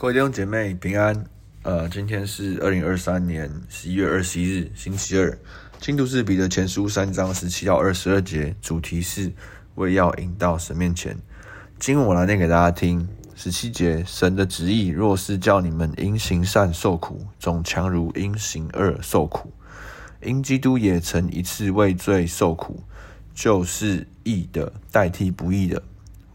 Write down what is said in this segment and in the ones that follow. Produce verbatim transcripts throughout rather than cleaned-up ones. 各位弟兄姐妹平安，呃，今天是二零二三年十一月二十一日，星期二。进度是彼得前书三章十七到二十二节，主题是为要引到神面前。经文我来念给大家听。十七节，神的旨意若是叫你们因行善受苦，总强如因行恶受苦。因基督也曾一次为罪受苦，就是义的代替不义的，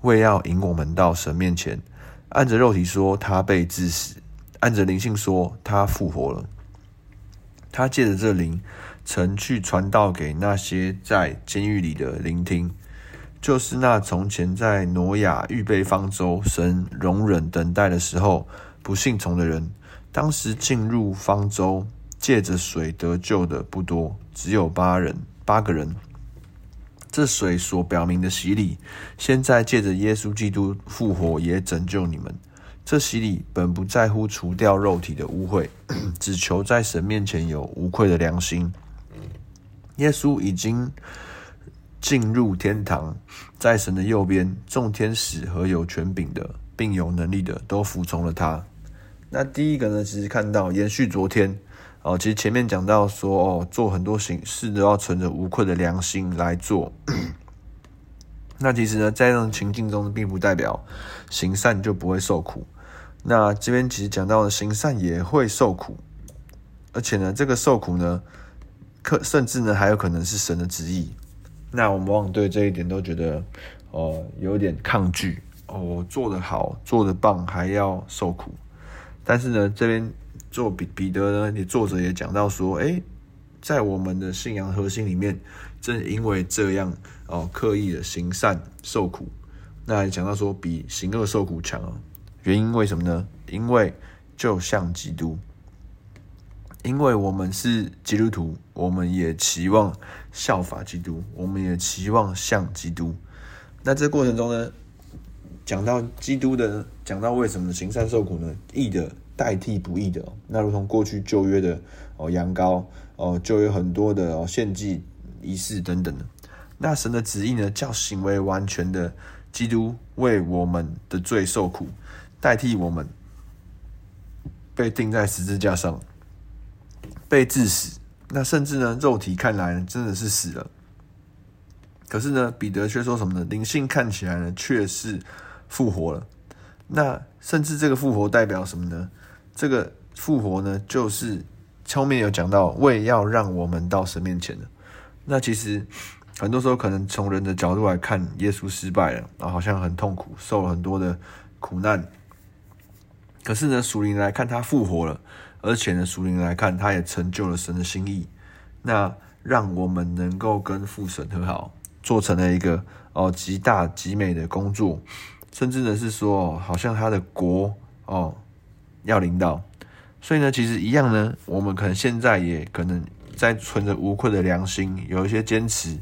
为要引我们到神面前。按着肉体说，他被致死；按着灵性说，他复活了。他借着这灵，曾去传道给那些在监狱里的聆听，就是那从前在挪亚预备方舟，神容忍等待的时候，不信从的人。当时进入方舟，借着水得救的不多，只有八人，八个人。这水所表明的洗礼，现在借着耶稣基督复活也拯救你们。这洗礼本不在乎除掉肉体的污秽，只求在神面前有无愧的良心。耶稣已经进入天堂，在神的右边，众天使和有权柄的，并有能力的，都服从了他。那第一个呢，其实看到延续昨天哦，其实前面讲到说，哦，做很多行事都要存着无愧的良心来做。那其实呢，在这种情境中，并不代表行善就不会受苦。那这边其实讲到的行善也会受苦，而且呢，这个受苦呢，可甚至呢还有可能是神的旨意。那我们往往对这一点都觉得，呃，有点抗拒。哦，我做得好，做得棒，还要受苦。但是呢，这边。做彼彼得呢，作者也讲到说，哎，在我们的信仰核心里面，正因为这样哦，刻意的行善受苦，那也讲到说比行恶受苦强啊。原因为什么呢？因为就像基督，因为我们是基督徒，我们也期望效法基督，我们也期望像基督。那这过程中呢，讲到基督的，讲到为什么行善受苦呢？义的代替不义的、哦，那如同过去旧约的哦羊羔哦，旧约很多的哦献祭仪式等等的。那神的旨意呢，叫行为完全的基督为我们的罪受苦，代替我们被钉在十字架上，被致死。那甚至呢，肉体看来真的是死了，可是呢，彼得却说什么呢？灵性看起来呢，却是复活了。那甚至这个复活代表什么呢？这个复活呢，就是后面有讲到为要让我们到神面前的。那其实很多时候可能从人的角度来看，耶稣失败了，然后好像很痛苦，受了很多的苦难。可是呢，属灵来看他复活了，而且呢，属灵来看他也成就了神的心意。那让我们能够跟父神和好，做成了一个哦极大极美的工作。甚至呢是说，好像他的国哦要临到，所以呢，其实一样呢，我们可能现在也可能在存着无愧的良心，有一些坚持，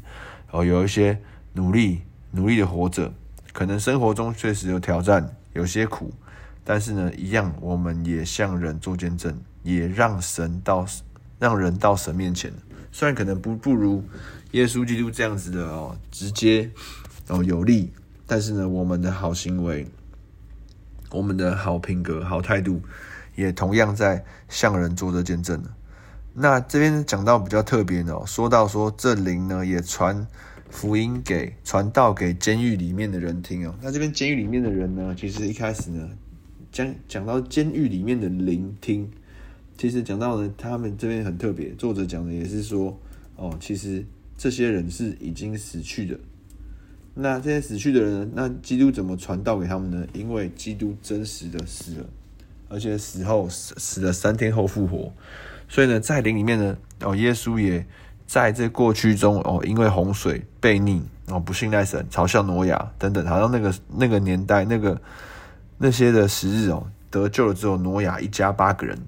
哦，有一些努力，努力的活着。可能生活中确实有挑战，有些苦，但是呢，一样我们也向人做见证，也让神到，让人到神面前。虽然可能不不如耶稣基督这样子的哦直接哦有力。但是呢，我们的好行为，我们的好品格、好态度，也同样在向人做着见证。那这边讲到比较特别的、哦，说到说这灵呢也传福音给传道给监狱里面的人听哦。那这边监狱里面的人呢，其实一开始呢，讲讲到监狱里面的聆听，其实讲到呢，他们这边很特别，作者讲的也是说，哦，其实这些人是已经死去的。那这些死去的人，那基督怎么传道给他们呢？因为基督真实的死了，而且死后死了三天后复活，所以呢，在灵里面呢，哦，耶稣也在这过去中哦，因为洪水悖逆，哦，不信赖神，嘲笑挪亚等等，好像那个那个年代那个那些的时日哦，得救了只有挪亚一家八个人，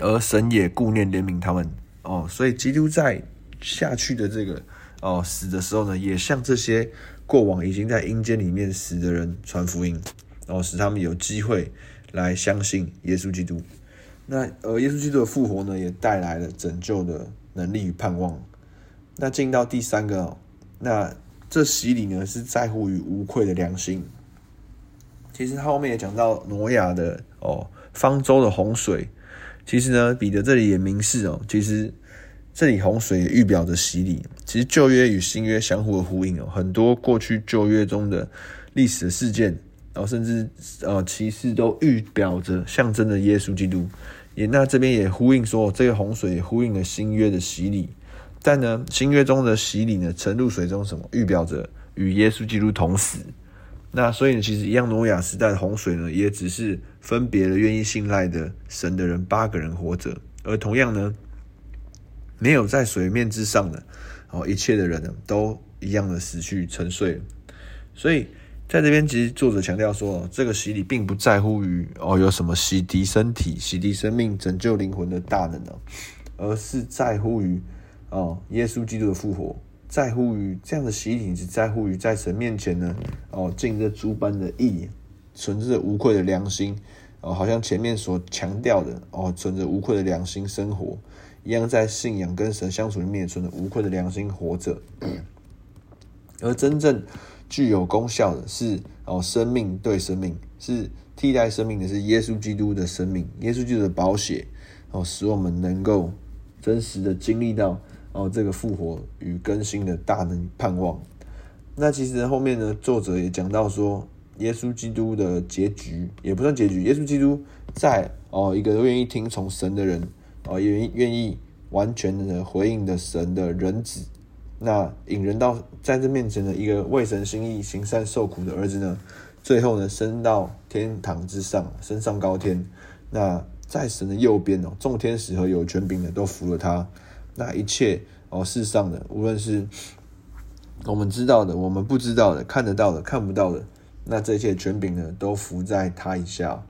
而神也顾念怜悯他们哦，所以基督在下去的这个。哦，死的时候呢，也向这些过往已经在阴间里面死的人传福音，然后使他们有机会来相信耶稣基督。那而耶稣基督的复活呢，也带来了拯救的能力与盼望。那进到第三个、哦，那这洗礼呢是在乎于无愧的良心。其实他后面也讲到挪亚的哦，方舟的洪水。其实呢，彼得这里也明示哦，其实这里洪水也预表着洗礼。其实旧约与新约相互的呼应哦，很多过去旧约中的历史的事件，然后甚至呃骑士都预表着象征着耶稣基督。也那这边也呼应说，这个洪水也呼应了新约的洗礼。但呢，新约中的洗礼呢，沉入水中什么预表着与耶稣基督同死。那所以呢，其实一样，挪亚时代的洪水呢，也只是分别了愿意信赖的神的人八个人活着，而同样呢，没有在水面之上的，然后一切的人呢，都一样的死去沉睡了。所以在这边，其实作者强调说，这个洗礼并不在乎于哦有什么洗涤身体、洗涤生命、拯救灵魂的大能哦，而是在乎于哦耶稣基督的复活。在乎于这样的洗礼，只在乎于在神面前呢，哦，尽着诸般的义，存着无愧的良心，哦，好像前面所强调的，哦，存着无愧的良心生活一样，在信仰跟神相处里面，也存着无愧的良心活着。而真正具有功效的是，哦，生命对生命，是替代生命的是耶稣基督的生命，耶稣基督的宝血，哦，使我们能够真实的经历到。哦，这个复活与更新的大能盼望。那其实后面呢，作者也讲到说，耶稣基督的结局也不算结局，耶稣基督在哦一个愿意听从神的人，哦也愿意完全的回应的神的人子，那引人到在这面前的一个为神心意行善受苦的儿子呢，最后呢升到天堂之上，升上高天。那在神的右边哦，众天使和有权柄的都服了他。那一切哦，世上的无论是我们知道的、我们不知道的、看得到的、看不到的，那这些权柄呢，都伏在他以下。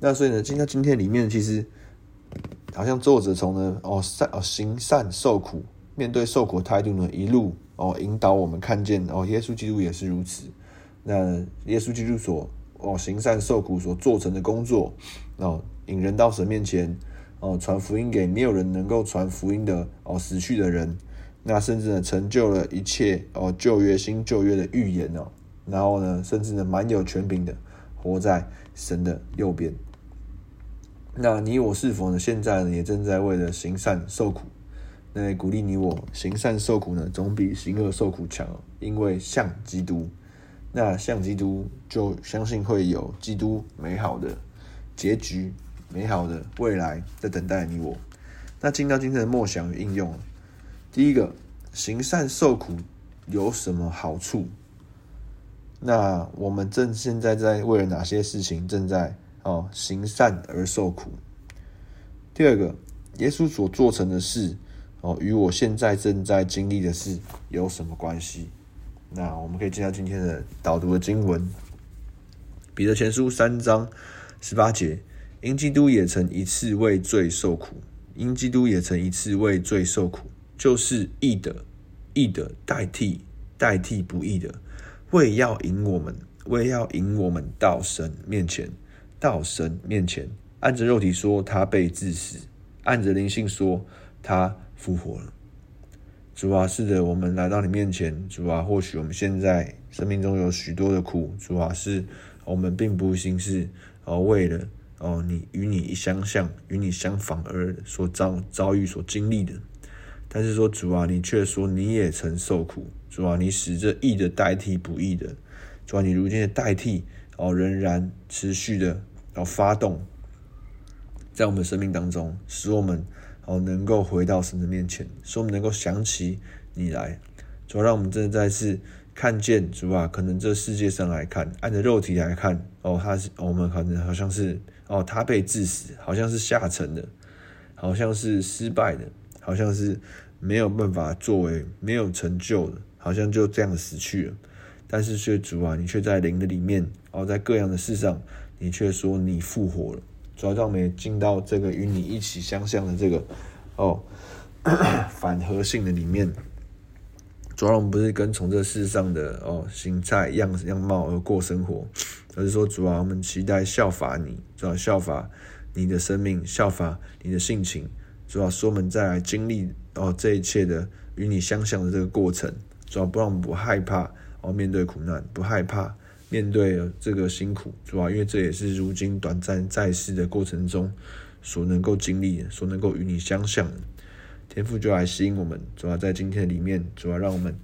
那所以呢，进到今天里面，其实好像作者从呢哦善哦行善受苦，面对受苦态度呢，一路哦引导我们看见哦，耶稣基督也是如此。那耶稣基督所哦行善受苦所做成的工作，哦引人到神面前。哦，传福音给没有人能够传福音的哦，死去的人，那甚至呢成就了一切哦旧约新旧约的预言哦，然后呢甚至呢蛮有权柄的活在神的右边。那你我是否呢现在呢也正在为了行善受苦？那鼓励你我行善受苦呢，总比行恶受苦强哦，因为像基督，那像基督就相信会有基督美好的结局。美好的未来在等待你我。那进到今天的默想与应用，第一个，行善受苦有什么好处？那我们正现在在为了哪些事情正在哦行善而受苦？第二个，耶稣所做成的事哦与我现在正在经历的事有什么关系？那我们可以进到今天的导读的经文，《彼得前书》三章十八节。因基督也曾一次为罪受苦，因基督也曾一次为罪受苦，就是义的，义的代替，代替不义的，为要引我们，为要引我们到神面前，到神面前。按着肉体说，他被致死；按着灵性说，他复活了。主啊，是的，我们来到你面前，主啊，或许我们现在生命中有许多的苦，主啊，是我们并不行事而为了。哦，你与你相像，与你相仿而所遭遭遇、所经历的，但是说主啊，你却说你也曾受苦，主啊，你使这义的代替不义的，主啊，你如今的代替哦，仍然持续的哦发动，在我们生命当中，使我们哦能够回到神的面前，使我们能够想起你来，主啊，让我们真的再次。看见主啊，可能这世界上来看，按着肉体来看，哦，他是我们可能好像是哦，他被致死，好像是下沉的，好像是失败的，好像是没有办法作为没有成就的，好像就这样死去了。但是却主啊，你却在灵的里面，哦，在各样的事上，你却说你复活了。主啊，让我们也进到这个与你一起相像的这个哦咳咳反合性的里面。主啊，我们不是跟从这世上的哦形态样样貌而过生活，而是说主啊，我们期待效法你，主啊，效法你的生命，效法你的性情，主啊，使我们再来经历哦这一切的与你相像的这个过程，主啊，不让我们不害怕哦面对苦难，不害怕面对这个辛苦，是吧？因为这也是如今短暂在世的过程中所能够经历的，所能够与你相像的。天父就来吸引我们，主要在今天的里面，主要让我们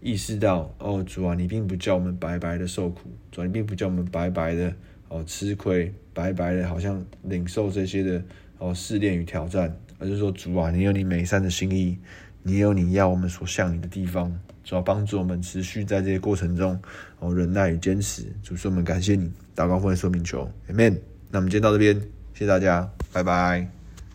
意识到，哦，主啊，你并不叫我们白白的受苦，主啊，你并不叫我们白白的哦吃亏，白白的好像领受这些的哦试炼与挑战，而是说，主啊，你有你美善的心意，你有你要我们所向你的地方，主要帮助我们持续在这些过程中哦忍耐与坚持。主说我们感谢你，祷告奉耶稣名求 ，Amen。那我们今天到这边，谢谢大家，拜拜。